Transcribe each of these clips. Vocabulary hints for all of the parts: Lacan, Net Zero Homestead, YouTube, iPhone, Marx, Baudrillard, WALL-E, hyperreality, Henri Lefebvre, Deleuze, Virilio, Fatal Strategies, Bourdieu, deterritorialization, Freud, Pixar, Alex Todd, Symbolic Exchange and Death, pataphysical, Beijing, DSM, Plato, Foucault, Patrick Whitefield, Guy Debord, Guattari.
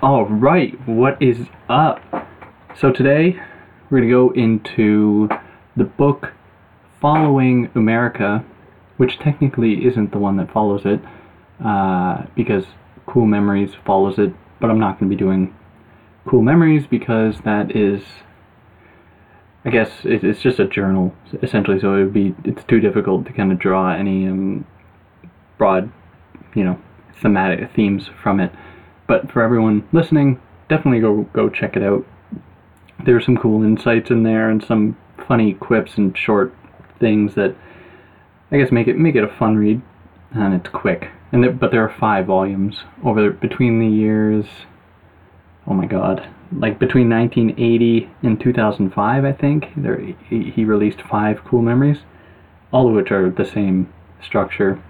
Alright, what is up? So today we're going to go into the book following America, which technically isn't the one that follows it, because Cool Memories follows it, but I'm not going to be doing Cool Memories because that is, I guess, it's just a journal, essentially, so it's too difficult to kind of draw any broad, thematic themes from it. But for everyone listening, definitely go check it out. There's some cool insights in there and some funny quips and short things that I guess make it a fun read, and it's quick. And but there are 5 volumes between the years. Oh my God! Like between 1980 and 2005, I think he released 5 Cool Memories, all of which are the same structure,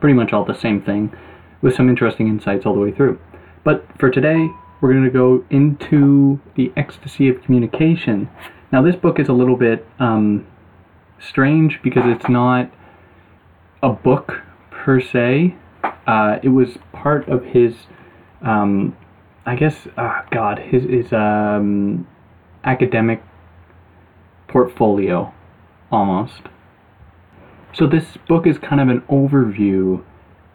pretty much all the same thing, with some interesting insights all the way through. But for today, we're going to go into The Ecstasy of Communication. Now, this book is a little bit strange because it's not a book per se. It was part of his, his academic portfolio, almost. So this book is kind of an overview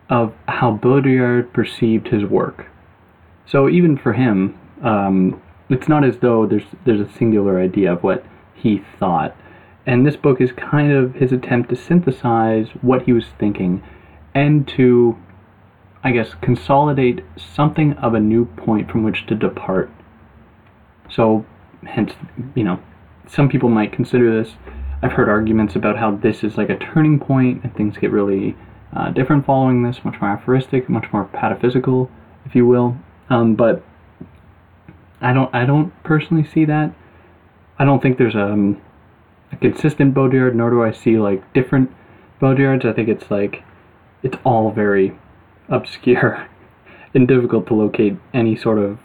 of how Baudrillard perceived his work. So even for him, it's not as though there's a singular idea of what he thought. And this book is kind of his attempt to synthesize what he was thinking and to, I guess, consolidate something of a new point from which to depart. So, hence, some people might consider this, I've heard arguments about how this is like a turning point and things get really different following this, much more aphoristic, much more pataphysical, if you will. But I don't personally see that. I don't think there's a consistent Baudrillard, nor do I see like different Baudrillards. I think it's like it's all very obscure and difficult to locate any sort of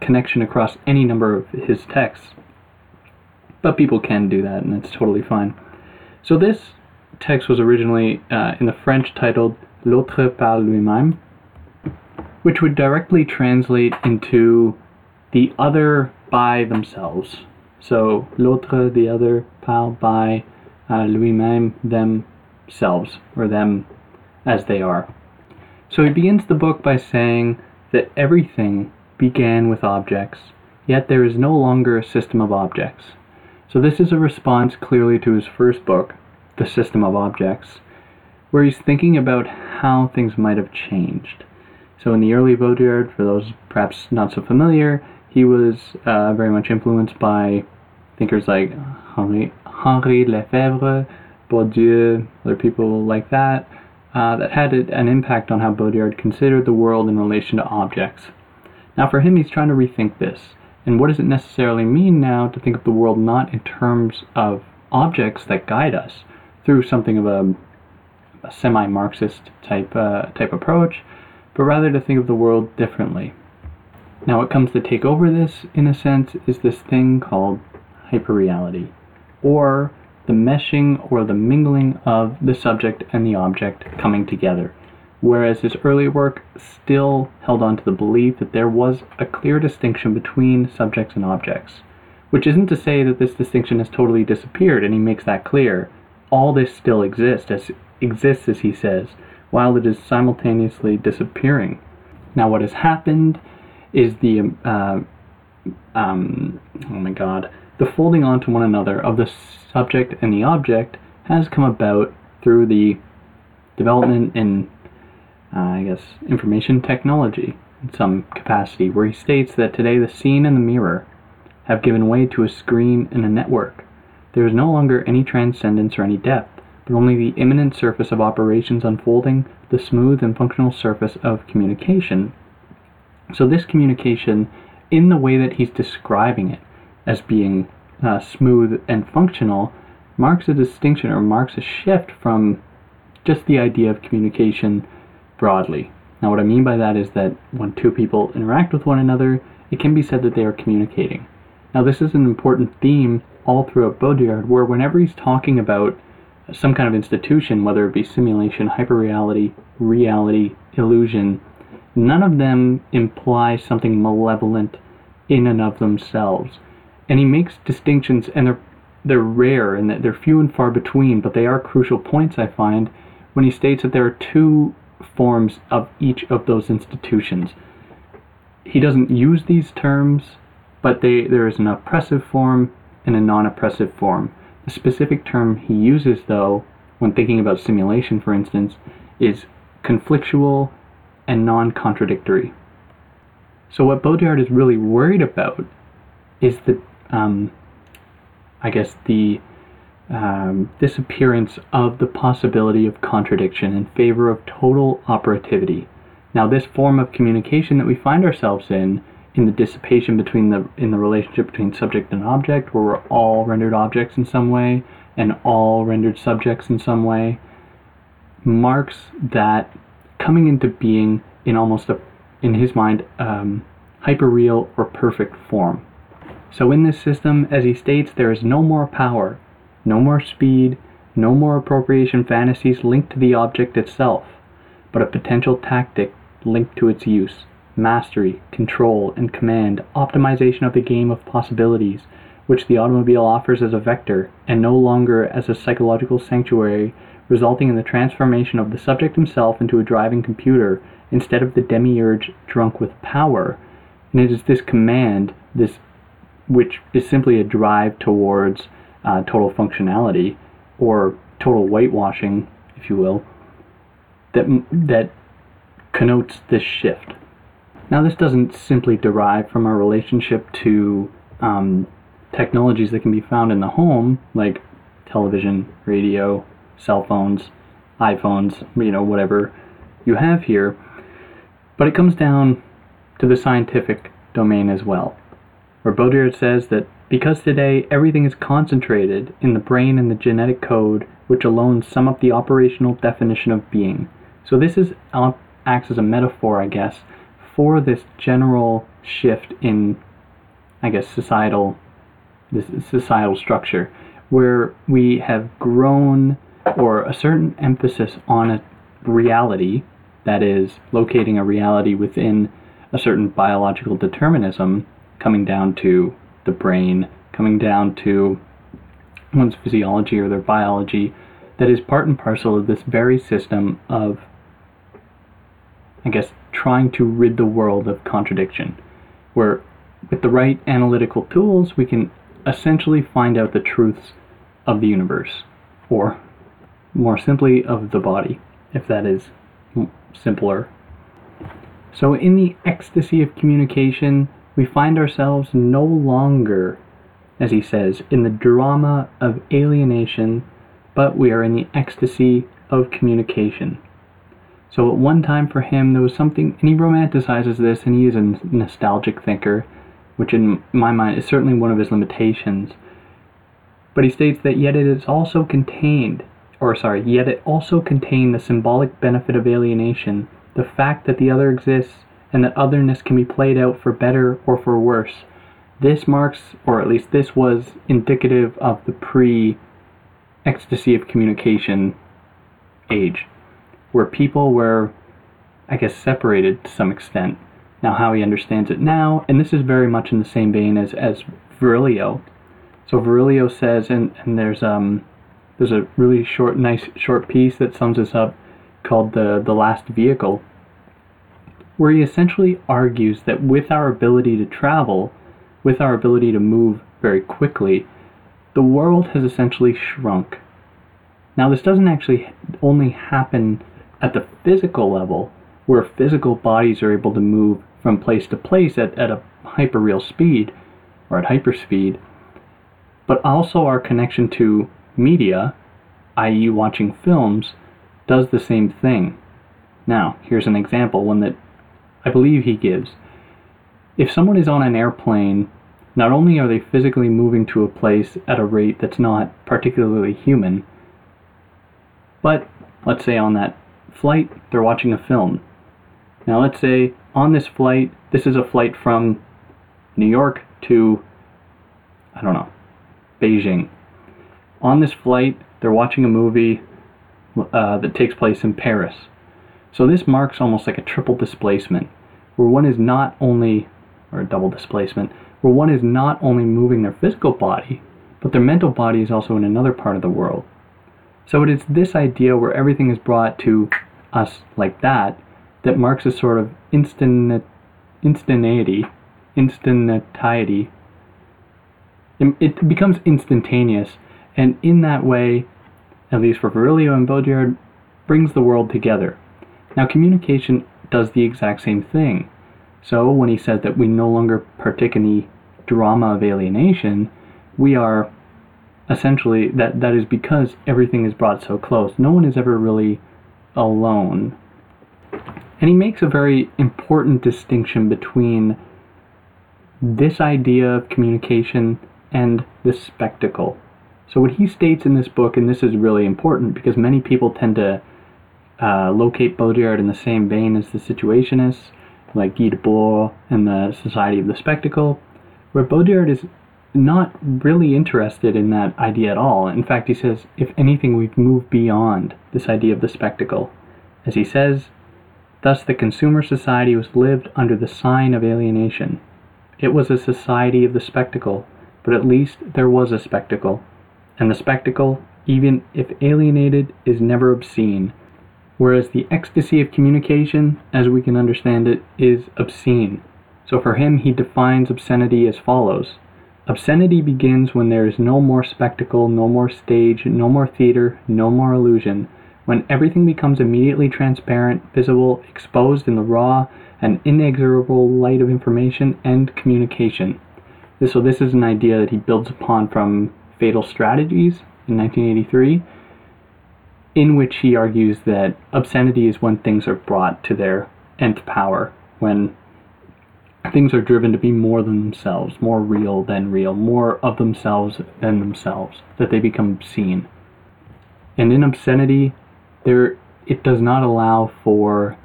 connection across any number of his texts. But people can do that, and it's totally fine. So this text was originally in the French titled L'autre par lui-même, which would directly translate into the other by themselves. So l'autre, the other, par, by, lui-même, themselves, or them as they are. So he begins the book by saying that everything began with objects, yet there is no longer a system of objects. So this is a response clearly to his first book, The System of Objects, where he's thinking about how things might have changed. So in the early Baudrillard, for those perhaps not so familiar, he was very much influenced by thinkers like Henri Lefebvre, Bourdieu, other people like that, that had an impact on how Baudrillard considered the world in relation to objects. Now for him, he's trying to rethink this. And what does it necessarily mean now to think of the world not in terms of objects that guide us, through something of a semi-Marxist type approach, but rather to think of the world differently. Now what comes to take over this, in a sense, is this thing called hyperreality, or the meshing or the mingling of the subject and the object coming together, whereas his earlier work still held on to the belief that there was a clear distinction between subjects and objects, which isn't to say that this distinction has totally disappeared, and he makes that clear. All this still exists, as he says, while it is simultaneously disappearing. Now what has happened is the folding onto one another of the subject and the object has come about through the development in, information technology in some capacity, where he states that today the scene and the mirror have given way to a screen and a network. There is no longer any transcendence or any depth, but only the imminent surface of operations unfolding, the smooth and functional surface of communication. So this communication, in the way that he's describing it as being smooth and functional, marks a distinction or marks a shift from just the idea of communication broadly. Now what I mean by that is that when two people interact with one another, it can be said that they are communicating. Now this is an important theme all throughout Baudrillard, where whenever he's talking about some kind of institution, whether it be simulation, hyperreality, reality, illusion, none of them imply something malevolent in and of themselves. And he makes distinctions, and they're rare, and they're few and far between, but they are crucial points, I find, when he states that there are two forms of each of those institutions. He doesn't use these terms, but there is an oppressive form and a non-oppressive form. The specific term he uses, though, when thinking about simulation, for instance, is conflictual and non-contradictory. So what Baudrillard is really worried about is the disappearance of the possibility of contradiction in favor of total operativity. Now, this form of communication that we find ourselves in the dissipation in the relationship between subject and object, where we're all rendered objects in some way and all rendered subjects in some way, marks that coming into being in almost in his mind, hyperreal or perfect form. So in this system, as he states, there is no more power, no more speed, no more appropriation fantasies linked to the object itself, but a potential tactic linked to its use, mastery, control, and command, optimization of the game of possibilities, which the automobile offers as a vector and no longer as a psychological sanctuary, resulting in the transformation of the subject himself into a driving computer instead of the demiurge drunk with power. And it is this command, this which is simply a drive towards total functionality, or total whitewashing, if you will, that connotes this shift. Now, this doesn't simply derive from our relationship to technologies that can be found in the home, like television, radio, cell phones, iPhones, whatever you have here, but it comes down to the scientific domain as well, where Baudrillard says that because today everything is concentrated in the brain and the genetic code, which alone sum up the operational definition of being. So this acts as a metaphor, I guess, for this general shift in, societal structure, where we have grown, or a certain emphasis on a reality, that is, locating a reality within a certain biological determinism, coming down to the brain, coming down to one's physiology or their biology, that is part and parcel of this very system of, trying to rid the world of contradiction, where with the right analytical tools we can essentially find out the truths of the universe, or more simply of the body, if that is simpler. So in the ecstasy of communication, we find ourselves no longer, as he says, in the drama of alienation, but we are in the ecstasy of communication. So at one time for him there was something, and he romanticizes this, and he is a nostalgic thinker, which in my mind is certainly one of his limitations. But he states that yet it also contained the symbolic benefit of alienation, the fact that the other exists, and that otherness can be played out for better or for worse. This was indicative of the pre-ecstasy of communication age, where people were, separated to some extent. Now, how he understands it now, and this is very much in the same vein as Virilio. So Virilio says, and there's a really short piece that sums this up called The Last Vehicle, where he essentially argues that with our ability to travel, with our ability to move very quickly, the world has essentially shrunk. Now, this doesn't actually only happen at the physical level, where physical bodies are able to move from place to place at a hyperreal speed, or at hyperspeed, but also our connection to media, i.e. watching films, does the same thing. Now, here's an example, one that I believe he gives. If someone is on an airplane, not only are they physically moving to a place at a rate that's not particularly human, but let's say on that flight they're watching a film. Now let's say on this flight, this is a flight from New York to, Beijing. On this flight, they're watching a movie that takes place in Paris. So this marks almost like a triple displacement, where one is not only, or a double displacement, where one is not only moving their physical body, but their mental body is also in another part of the world. So it is this idea where everything is brought to us like that, that marks a sort of instantaneity. It becomes instantaneous, and in that way, at least for Virilio and Baudrillard, brings the world together. Now, communication does the exact same thing. So when he says that we no longer partake in the drama of alienation, we are essentially, that is because everything is brought so close. No one is ever really alone. And he makes a very important distinction between this idea of communication and this spectacle. So what he states in this book, and this is really important because many people tend to locate Baudrillard in the same vein as the Situationists, like Guy Debord and the Society of the Spectacle, where Baudrillard is not really interested in that idea at all. In fact, he says, if anything, we've moved beyond this idea of the spectacle. As he says, thus the consumer society was lived under the sign of alienation. It was a society of the spectacle, but at least there was a spectacle. And the spectacle, even if alienated, is never obscene, whereas the ecstasy of communication, as we can understand it, is obscene. So for him, he defines obscenity as follows. Obscenity begins when there is no more spectacle, no more stage, no more theater, no more illusion, when everything becomes immediately transparent, visible, exposed in the raw and inexorable light of information and communication. So this is an idea that he builds upon from Fatal Strategies in 1983, in which he argues that obscenity is when things are brought to their nth power, when things are driven to be more than themselves, more real than real, more of themselves than themselves, that they become obscene. And in obscenity, it does not allow for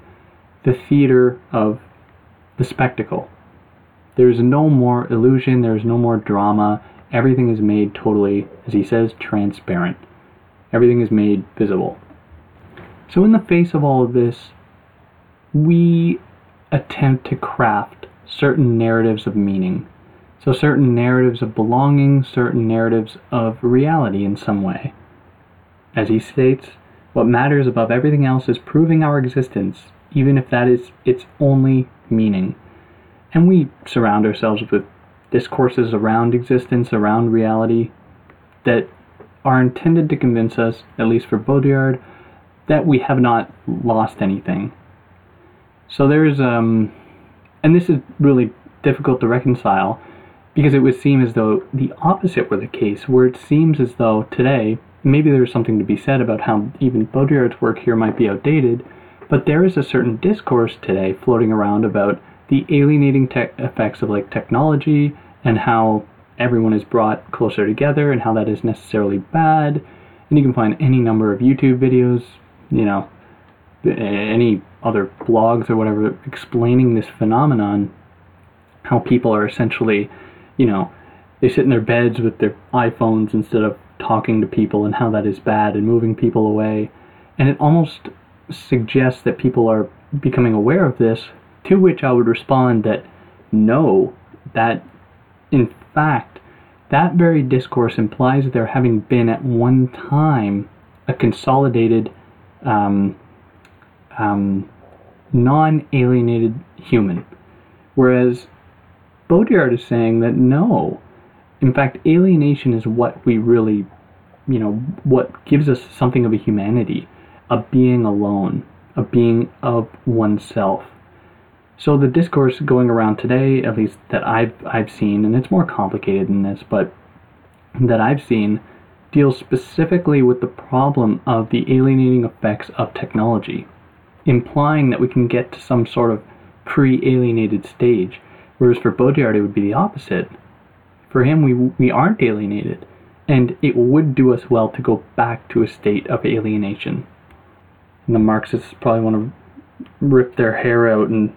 the theater of the spectacle. There is no more illusion, there is no more drama, everything is made totally, as he says, transparent. Everything is made visible. So in the face of all of this, we attempt to craft certain narratives of meaning. So certain narratives of belonging, certain narratives of reality in some way. As he states, what matters above everything else is proving our existence, even if that is its only meaning. And we surround ourselves with discourses around existence, around reality, that are intended to convince us, at least for Baudrillard, that we have not lost anything. So there's, and this is really difficult to reconcile, because it would seem as though the opposite were the case, where it seems as though today, maybe there's something to be said about how even Baudrillard's work here might be outdated, but there is a certain discourse today floating around about the alienating effects of technology and how everyone is brought closer together and how that is necessarily bad. And you can find any number of YouTube videos, any other blogs or whatever explaining this phenomenon, how people are essentially, they sit in their beds with their iPhones instead of talking to people and how that is bad and moving people away. And it almost suggests that people are becoming aware of this, to which I would respond that no, that in fact, that very discourse implies that there having been at one time a consolidated, non-alienated human. Whereas Baudrillard is saying that no, in fact, alienation is what we really, what gives us something of a humanity, a being alone, a being of oneself. So the discourse going around today, at least that I've seen, and it's more complicated than this, but that I've seen, deals specifically with the problem of the alienating effects of technology, implying that we can get to some sort of pre-alienated stage, whereas for Baudrillard it would be the opposite. For him, we aren't alienated, and it would do us well to go back to a state of alienation. And the Marxists probably want to rip their hair out and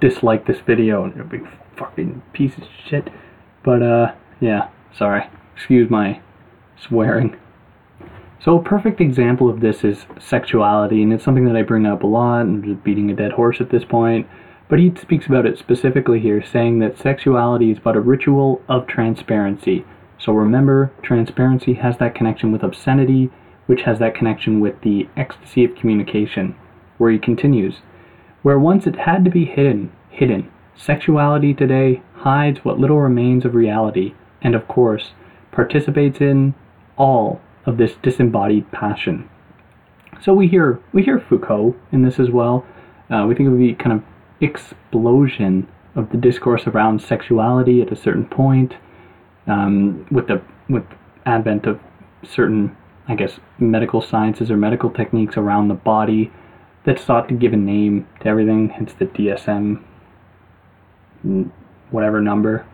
dislike this video, and it'll be fucking piece of shit. But, yeah, sorry. Excuse my swearing. So a perfect example of this is sexuality, and it's something that I bring up a lot, and I'm just beating a dead horse at this point, but he speaks about it specifically here, saying that sexuality is but a ritual of transparency. So remember, transparency has that connection with obscenity, which has that connection with the ecstasy of communication, where he continues, where once it had to be hidden, sexuality today hides what little remains of reality, and of course, participates in all of this disembodied passion. So we hear Foucault in this as well. We think of the kind of explosion of the discourse around sexuality at a certain point, with advent of certain, I guess, medical sciences or medical techniques around the body that sought to give a name to everything, hence the DSM, whatever number.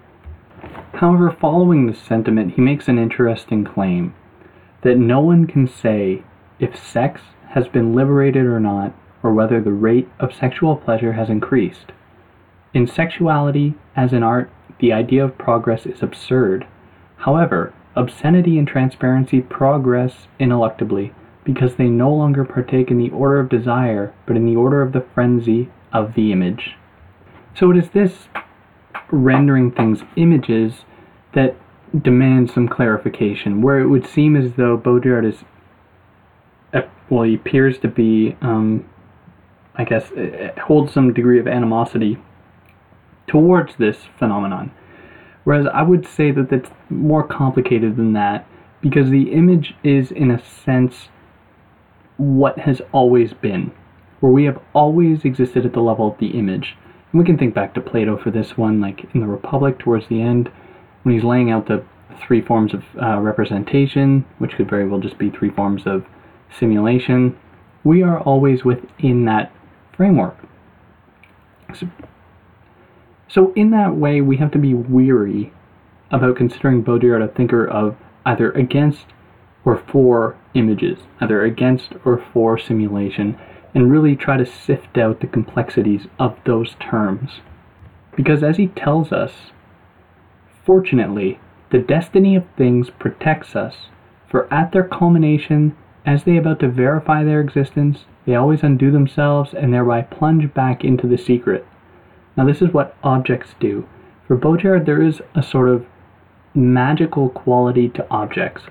However, following this sentiment, he makes an interesting claim that no one can say if sex has been liberated or not, or whether the rate of sexual pleasure has increased. In sexuality, as in art, the idea of progress is absurd. However, obscenity and transparency progress ineluctably, because they no longer partake in the order of desire, but in the order of the frenzy of the image. So it is this rendering things images that demands some clarification, where it would seem as though Baudrillard is, well, he appears to be, I guess, holds some degree of animosity towards this phenomenon. Whereas I would say that that's more complicated than that, because the image is, in a sense, what has always been, where we have always existed at the level of the image. And we can think back to Plato for this one, like in the Republic towards the end, when he's laying out the three forms of representation, which could very well just be three forms of simulation. We are always within that framework. So in that way, we have to be weary about considering Baudrillard a thinker of either against or for images, either against or for simulation, and really try to sift out the complexities of those terms. Because as he tells us, fortunately, the destiny of things protects us, for at their culmination, as they about to verify their existence, they always undo themselves and thereby plunge back into the secret. Now this is what objects do. For Baudrillard, there is a sort of magical quality to objects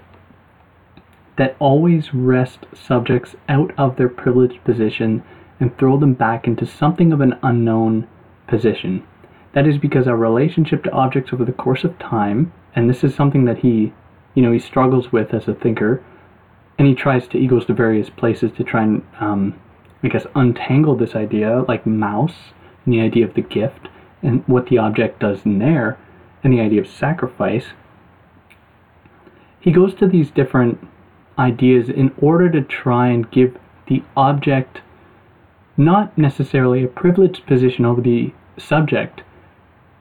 that always wrest subjects out of their privileged position and throw them back into something of an unknown position. That is because our relationship to objects over the course of time, and this is something that he struggles with as a thinker, and he goes to various places to try and, untangle this idea, like Mouse, and the idea of the gift, and what the object does in there, and the idea of sacrifice. He goes to these different ideas in order to try and give the object not necessarily a privileged position over the subject,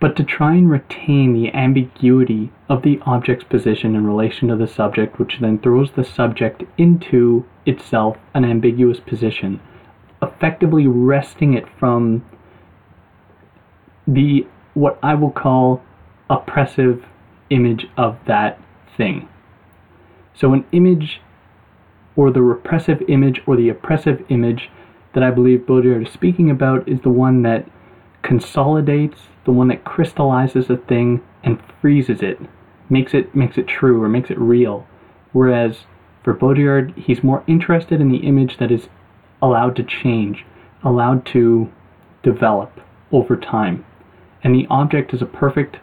but to try and retain the ambiguity of the object's position in relation to the subject, which then throws the subject into itself an ambiguous position, effectively wresting it from the, what I will call, oppressive image of that thing. So an image, or the repressive image, or the oppressive image that I believe Baudrillard is speaking about is the one that consolidates, the one that crystallizes a thing and freezes it, makes it true, or makes it real. Whereas for Baudrillard, he's more interested in the image that is allowed to change, allowed to develop over time. And the object is a perfect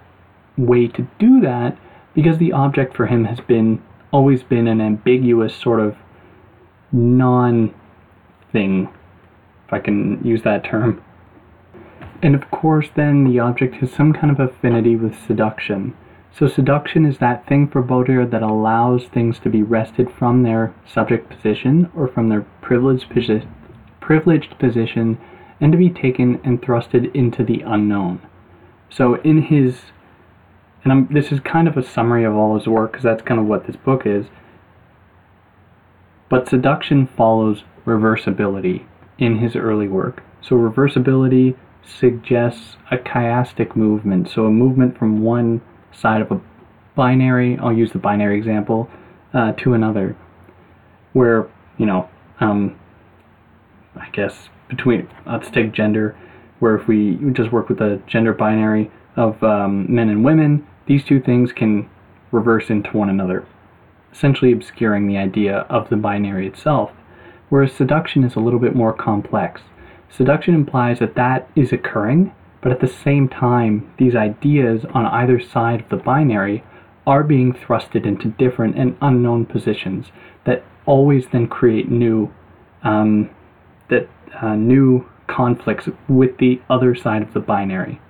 way to do that, because the object for him has always been an ambiguous sort of non-thing, if I can use that term. And of course then the object has some kind of affinity with seduction. So seduction is that thing for Baudrillard that allows things to be wrested from their subject position, or from their privileged position, and to be taken and thrusted into the unknown. So in his, and this is kind of a summary of all his work, because that's kind of what this book is, but seduction follows reversibility in his early work. So reversibility suggests a chiastic movement, so a movement from one side of a binary, I'll use the binary example, to another, where, you know, I guess between, let's take gender, where if we just work with a gender binary of men and women, these two things can reverse into one another, essentially obscuring the idea of the binary itself. Whereas seduction is a little bit more complex. Seduction implies that that is occurring, but at the same time, these ideas on either side of the binary are being thrusted into different and unknown positions that always then create new, new conflicts with the other side of the binary.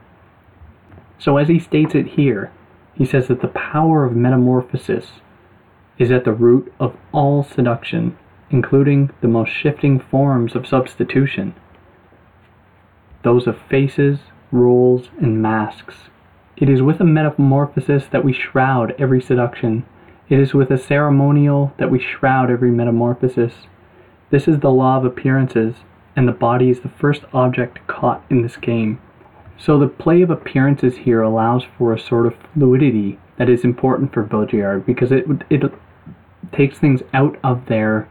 So as he states it here, he says that the power of metamorphosis is at the root of all seduction, including the most shifting forms of substitution, those of faces, roles, and masks. It is with a metamorphosis that we shroud every seduction. It is with a ceremonial that we shroud every metamorphosis. This is the law of appearances, and the body is the first object caught in this game. So the play of appearances here allows for a sort of fluidity that is important for Baudrillard, because it takes things out of their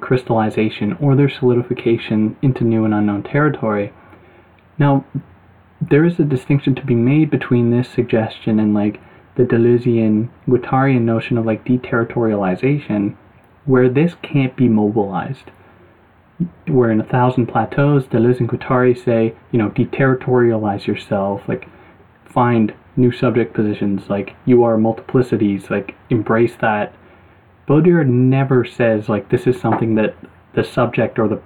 crystallization or their solidification into new and unknown territory. Now, there is a distinction to be made between this suggestion and like the Deleuzian, Guattarian notion of like deterritorialization, where this can't be mobilized. Where in A Thousand Plateaus, Deleuze and Guattari say, you know, deterritorialize yourself, like find new subject positions, like you are multiplicities, like embrace that. Baudrillard never says like this is something that the subject or the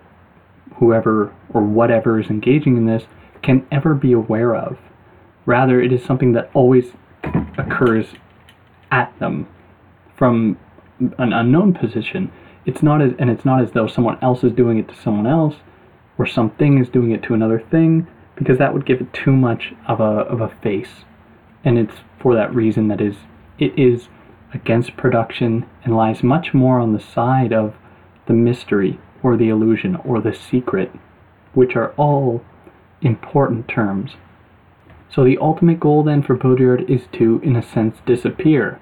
whoever or whatever is engaging in this can ever be aware of. Rather, it is something that always occurs at them from an unknown position. It's not as though someone else is doing it to someone else, or something is doing it to another thing, because that would give it too much of a face. And it's for that reason that it is against production and lies much more on the side of the mystery or the illusion or the secret, which are all important terms. So the ultimate goal then for Baudrillard is to, in a sense, disappear.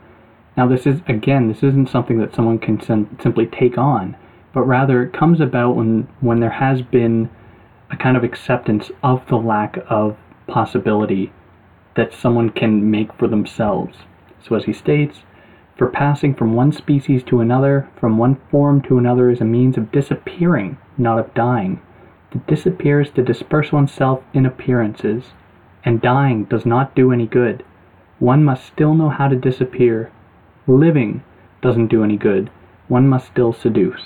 Now this isn't something that someone can simply take on, but rather it comes about when there has been a kind of acceptance of the lack of possibility that someone can make for themselves. So as he states, for passing from one species to another, from one form to another is a means of disappearing, not of dying. To disappear is to disperse oneself in appearances, and dying does not do any good. One must still know how to disappear. Living doesn't do any good. One must still seduce.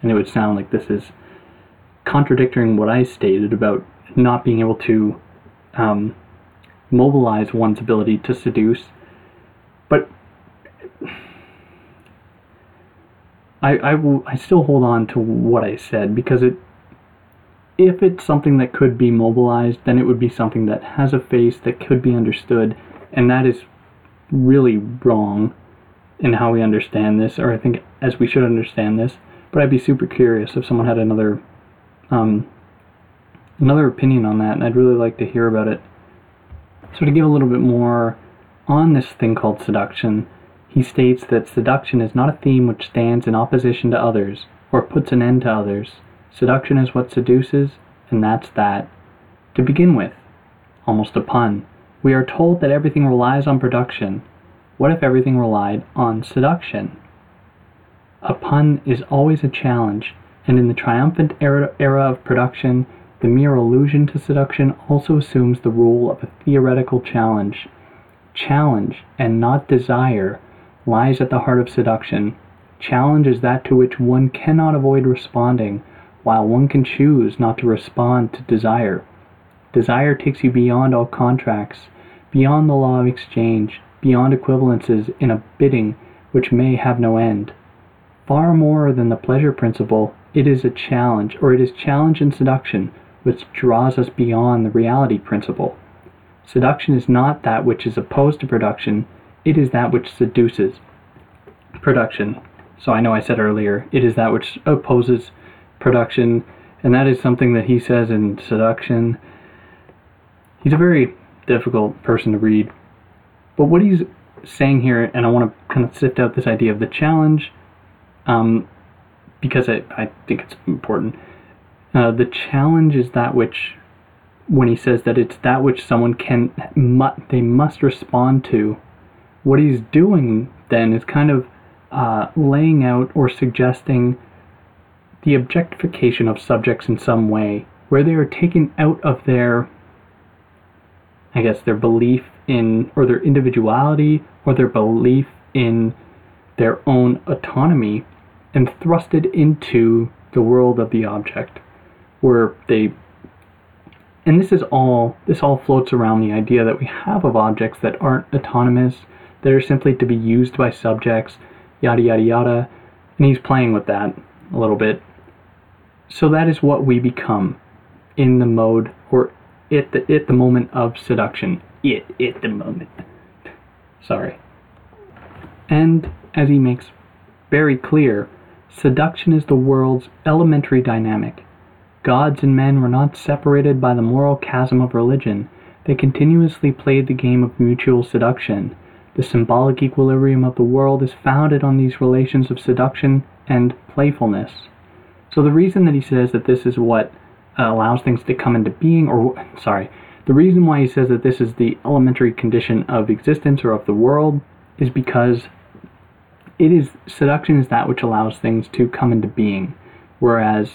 And it would sound like this is contradicting what I stated about not being able to mobilize one's ability to seduce. But I still hold on to what I said, because if it's something that could be mobilized, then it would be something that has a face that could be understood, and that is really wrong in how we understand this, or I think as we should understand this. But I'd be super curious if someone had another opinion on that, and I'd really like to hear about it. So to give a little bit more on this thing called seduction, he states that seduction is not a theme which stands in opposition to others or puts an end to others. Seduction is what seduces, and that's that. To begin with, almost a pun, we are told that everything relies on production. What if everything relied on seduction? A pun is always a challenge, and in the triumphant era of production, the mere allusion to seduction also assumes the role of a theoretical challenge. Challenge, and not desire, lies at the heart of seduction. Challenge is that to which one cannot avoid responding, while one can choose not to respond to desire. Desire takes you beyond all contracts, beyond the law of exchange, beyond equivalences in a bidding which may have no end. Far more than the pleasure principle, it is challenge and seduction which draws us beyond the reality principle. Seduction is not that which is opposed to production, it is that which seduces production. So I know I said earlier, it is that which opposes production, and that is something that he says in Seduction. He's a very difficult person to read, but what he's saying here, and I want to kind of sift out this idea of the challenge, because I think it's important. The challenge is that which, when he says that it's that which someone they must respond to, what he's doing then is kind of laying out or suggesting the objectification of subjects in some way, where they are taken out of their, I guess, their belief in, or their individuality, or their belief in their own autonomy, and thrusted into the world of the object, where they, and this all floats around the idea that we have of objects that aren't autonomous, that are simply to be used by subjects, yada yada yada, and he's playing with that a little bit. So that is what we become in the mode, or at the moment of seduction. At the moment. Sorry. And as he makes very clear, seduction is the world's elementary dynamic. Gods and men were not separated by the moral chasm of religion. They continuously played the game of mutual seduction. The symbolic equilibrium of the world is founded on these relations of seduction and playfulness. So the reason that he says that this is what allows things to come into being, the reason why he says that this is the elementary condition of existence or of the world is because seduction is that which allows things to come into being, whereas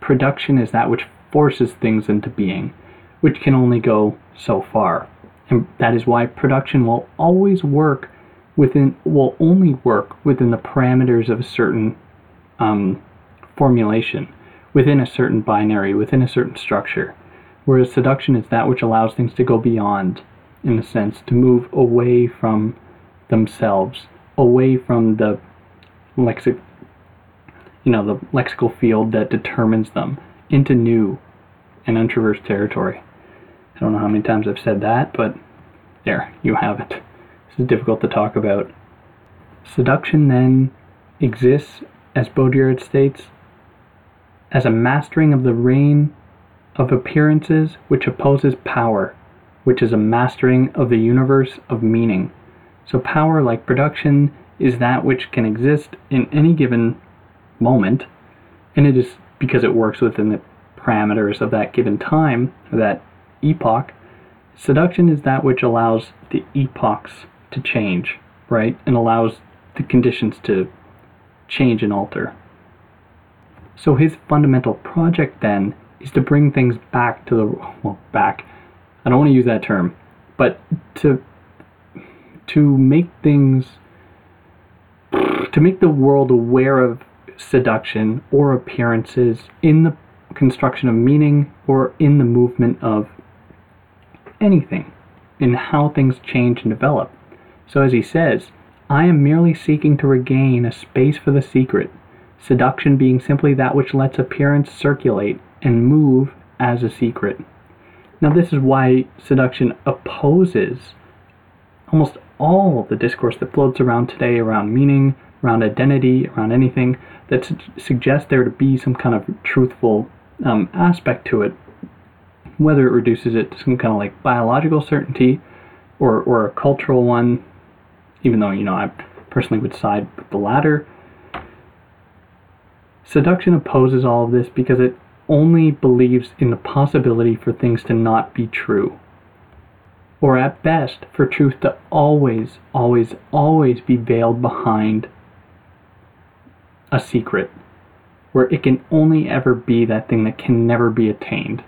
production is that which forces things into being, which can only go so far. And that is why production will only work within the parameters of a certain formulation, within a certain binary, within a certain structure, whereas seduction is that which allows things to go beyond, in a sense, to move away from themselves, away from the lexical field that determines them, into new and untraversed territory. I don't know how many times I've said that, but there, you have it. This is difficult to talk about. Seduction then exists, as Baudrillard states, as a mastering of the reign of appearances which opposes power, which is a mastering of the universe of meaning. So power, like production, is that which can exist in any given moment, and it is because it works within the parameters of that given time, or that epoch. Seduction is that which allows the epochs to change, right, and allows the conditions to change and alter. So his fundamental project then is to bring things back to the, I don't want to use that term, but to make things, to make the world aware of seduction or appearances in the construction of meaning or in the movement of anything, in how things change and develop. So as he says, I am merely seeking to regain a space for the secret, seduction being simply that which lets appearance circulate and move as a secret. Now this is why seduction opposes almost all the discourse that floats around today around meaning, around identity, around anything that suggests there to be some kind of truthful aspect to it, whether it reduces it to some kind of like biological certainty or a cultural one, even though, I personally would side with the latter. Seduction opposes all of this because it only believes in the possibility for things to not be true, or at best for truth to always, always, always be veiled behind a secret, where it can only ever be that thing that can never be attained.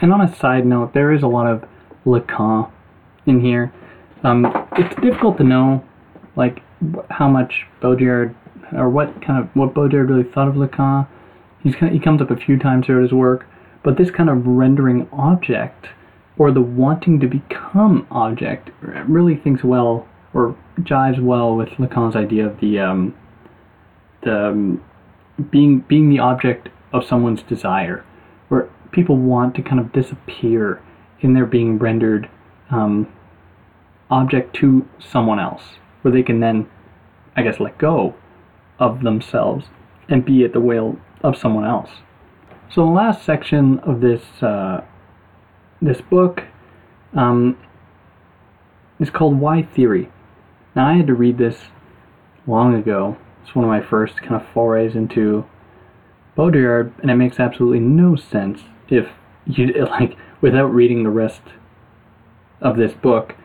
And on a side note, there is a lot of Lacan in here. It's difficult to know, how much Baudrillard, or what Baudrillard really thought of Lacan. He comes up a few times throughout his work, but this kind of rendering object, or the wanting to become object, really jives well with Lacan's idea of the being the object of someone's desire, where people want to kind of disappear in their being rendered object to someone else, where they can then, let go of themselves and be at the will of someone else. So the last section of this book is called Why Theory, Now, I had to read this long ago. It's one of my first kind of forays into Baudrillard, and it makes absolutely no sense if you, like, without reading the rest of this book,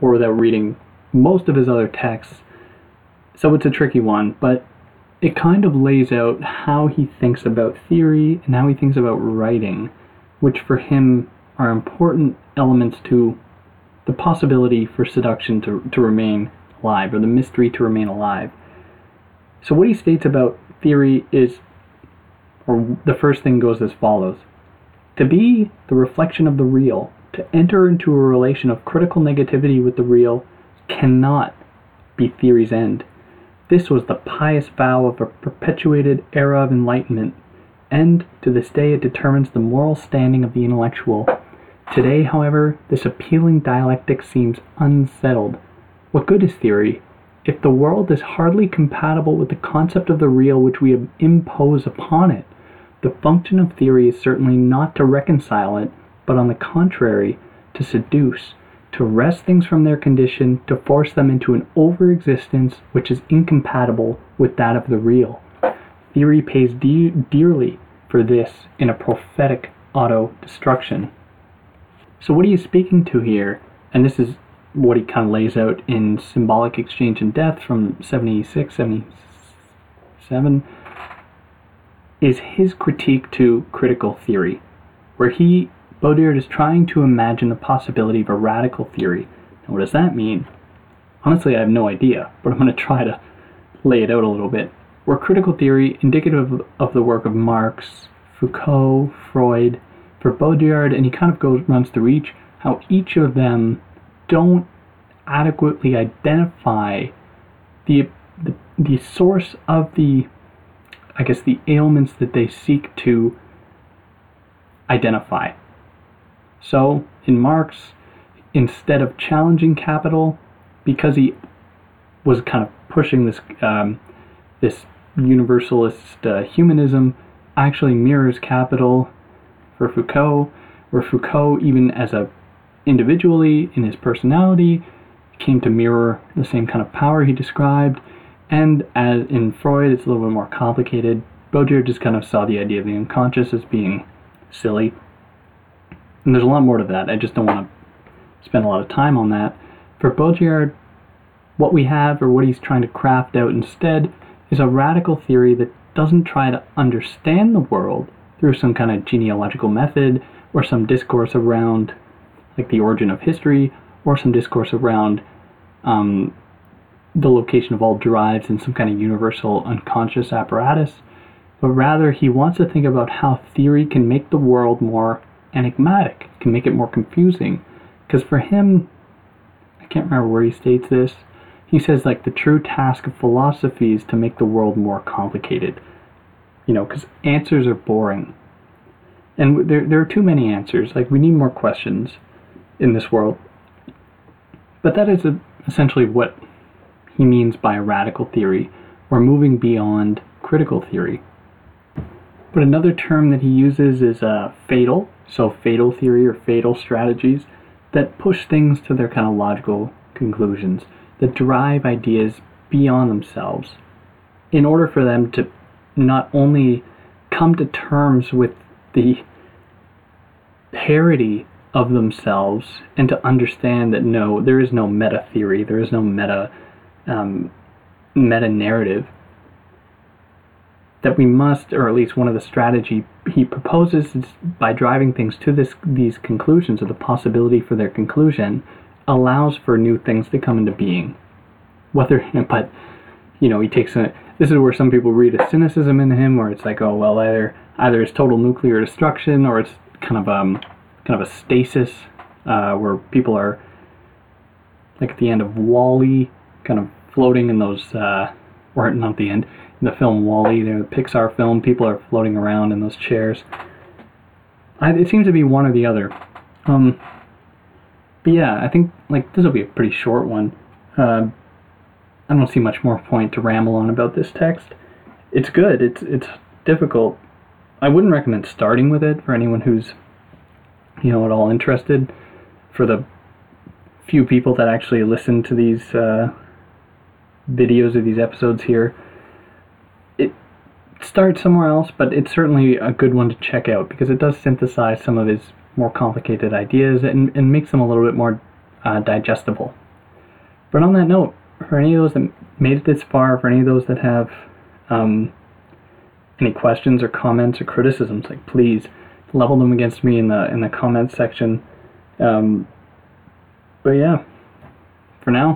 or without reading most of his other texts. So it's a tricky one, but it kind of lays out how he thinks about theory and how he thinks about writing, which for him are important elements to the possibility for seduction to remain alive, or the mystery to remain alive. So what he states about theory is, or the first thing goes as follows: to be the reflection of the real, to enter into a relation of critical negativity with the real, cannot be theory's end. This was the pious vow of a perpetuated era of enlightenment, and to this day it determines the moral standing of the intellectual. Today, however, this appealing dialectic seems unsettled. What good is theory if the world is hardly compatible with the concept of the real which we impose upon it? The function of theory is certainly not to reconcile it, but on the contrary, to seduce, to wrest things from their condition, to force them into an over-existence which is incompatible with that of the real. Theory pays dearly for this in a prophetic auto-destruction. So what he is speaking to here, and this is what he kind of lays out in Symbolic Exchange and Death from 76, 77, is his critique to critical theory, where Baudrillard is trying to imagine the possibility of a radical theory. Now, what does that mean? Honestly, I have no idea, but I'm going to try to lay it out a little bit. Where critical theory, indicative of the work of Marx, Foucault, Freud, for Baudrillard, and he kind of runs through each, how each of them don't adequately identify the source of the, I guess, the ailments that they seek to identify. So, in Marx, instead of challenging capital, because he was kind of pushing this this universalist humanism, actually mirrors capital for Foucault, where Foucault, even as a individually in his personality, came to mirror the same kind of power he described. And as in Freud, it's a little bit more complicated. Baudrillard just kind of saw the idea of the unconscious as being silly. And there's a lot more to that. I just don't want to spend a lot of time on that. For Baudrillard, what we have, or what he's trying to craft out instead, is a radical theory that doesn't try to understand the world through some kind of genealogical method, or some discourse around, like, the origin of history, or some discourse around the location of all drives in some kind of universal unconscious apparatus, but rather he wants to think about how theory can make the world more enigmatic, can make it more confusing. Because for him, I can't remember where he states this, he says, like, the true task of philosophy is to make the world more complicated. You know, because answers are boring. And there are too many answers. Like, we need more questions in this world. But that is essentially what he means by a radical theory, or moving beyond critical theory. But another term that he uses is fatal, so fatal theory or fatal strategies that push things to their kind of logical conclusions, that drive ideas beyond themselves, in order for them to not only come to terms with the parody of themselves, and to understand that no, there is no meta theory, there is no meta narrative, that we must, or at least one of the strategy he proposes is, by driving things to these conclusions, or the possibility for their conclusion, allows for new things to come into being. But you know, he takes a. This is where some people read a cynicism in him, where it's like, oh well, either it's total nuclear destruction, or it's kind of a stasis, where people are, like at the end of WALL-E, kind of floating in those, or not the end, in the film WALL-E, the Pixar film, people are floating around in those chairs. It seems to be one or the other. But yeah, I think, like, this will be a pretty short one. I don't see much more point to ramble on about this text. It's good. It's difficult. I wouldn't recommend starting with it for anyone who's, you know, at all interested. For the few people that actually listen to these videos of these episodes here. It starts somewhere else, but it's certainly a good one to check out because it does synthesize some of his more complicated ideas and makes them a little bit more digestible. But on that note, for any of those that made it this far, for any of those that have any questions or comments or criticisms, like please level them against me in the comments section. But yeah, for now.